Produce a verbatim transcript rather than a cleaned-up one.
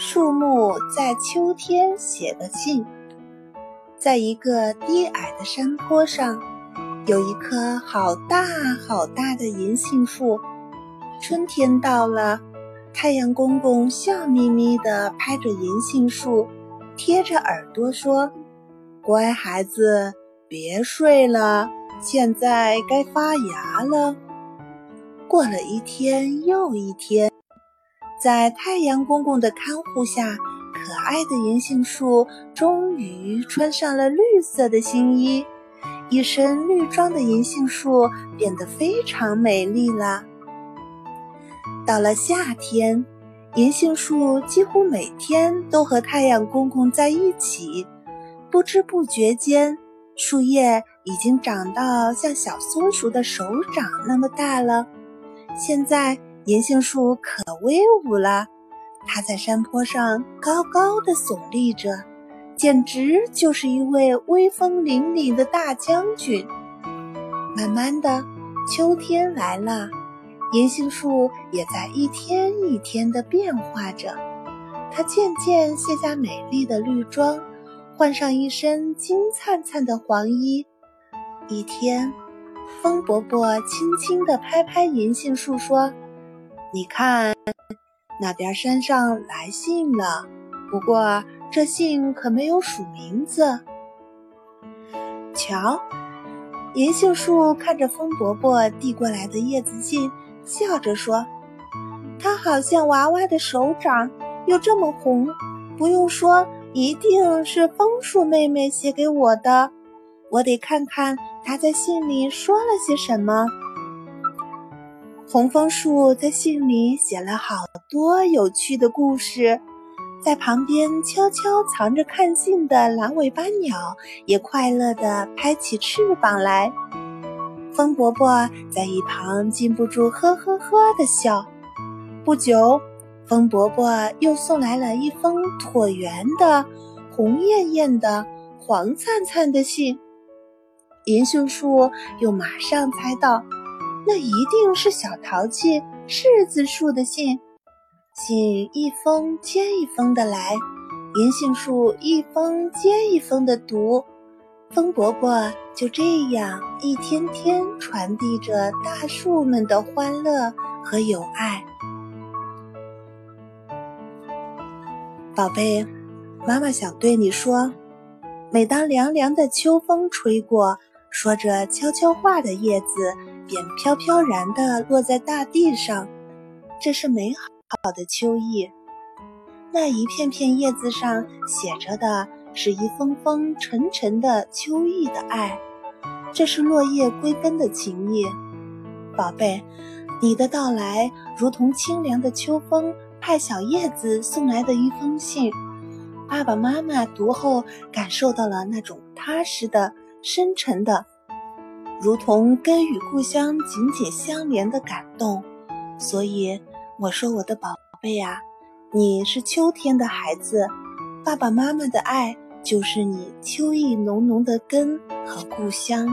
树木在秋天写的信。在一个低矮的山坡上，有一棵好大好大的银杏树。春天到了，太阳公公笑眯眯地拍着银杏树，贴着耳朵说：乖孩子，别睡了，现在该发芽了。过了一天又一天，在太阳公公的看护下，可爱的银杏树终于穿上了绿色的新衣。一身绿装的银杏树变得非常美丽了。到了夏天，银杏树几乎每天都和太阳公公在一起。不知不觉间，树叶已经长到像小松鼠的手掌那么大了。现在银杏树可威武了，它在山坡上高高的耸立着，简直就是一位威风凛凛的大将军。慢慢的，秋天来了，银杏树也在一天一天的变化着。它渐渐卸下美丽的绿装，换上一身金灿灿的黄衣。一天，风伯伯轻轻地拍拍银杏树说：你看，那边山上来信了，不过这信可没有署名字。瞧，银杏树看着风伯伯递过来的叶子信，笑着说：它好像娃娃的手掌，又这么红，不用说，一定是枫树妹妹写给我的，我得看看她在信里说了些什么。红枫树在信里写了好多有趣的故事，在旁边悄悄藏着看信的蓝尾巴鸟也快乐地拍起翅膀来。风伯伯在一旁禁不住呵呵呵地笑。不久，风伯伯又送来了一封椭圆的、红艳艳的、黄灿灿的信。银杏树又马上猜到，那一定是小淘气柿子树的信。信一封接一封的来，银杏树一封接一封的读。风伯伯就这样一天天传递着大树们的欢乐和友爱。宝贝，妈妈想对你说，每当凉凉的秋风吹过，说着悄悄话的叶子便飘飘然地落在大地上，这是美好的秋意。那一片片叶子上写着的是一封封沉沉的秋意的爱，这是落叶归根的情意。宝贝，你的到来如同清凉的秋风派小叶子送来的一封信，爸爸妈妈读后感受到了那种踏实的、深沉的，如同根与故乡紧紧相连的感动。所以我说，我的宝贝啊，你是秋天的孩子，爸爸妈妈的爱就是你秋意浓浓的根和故乡。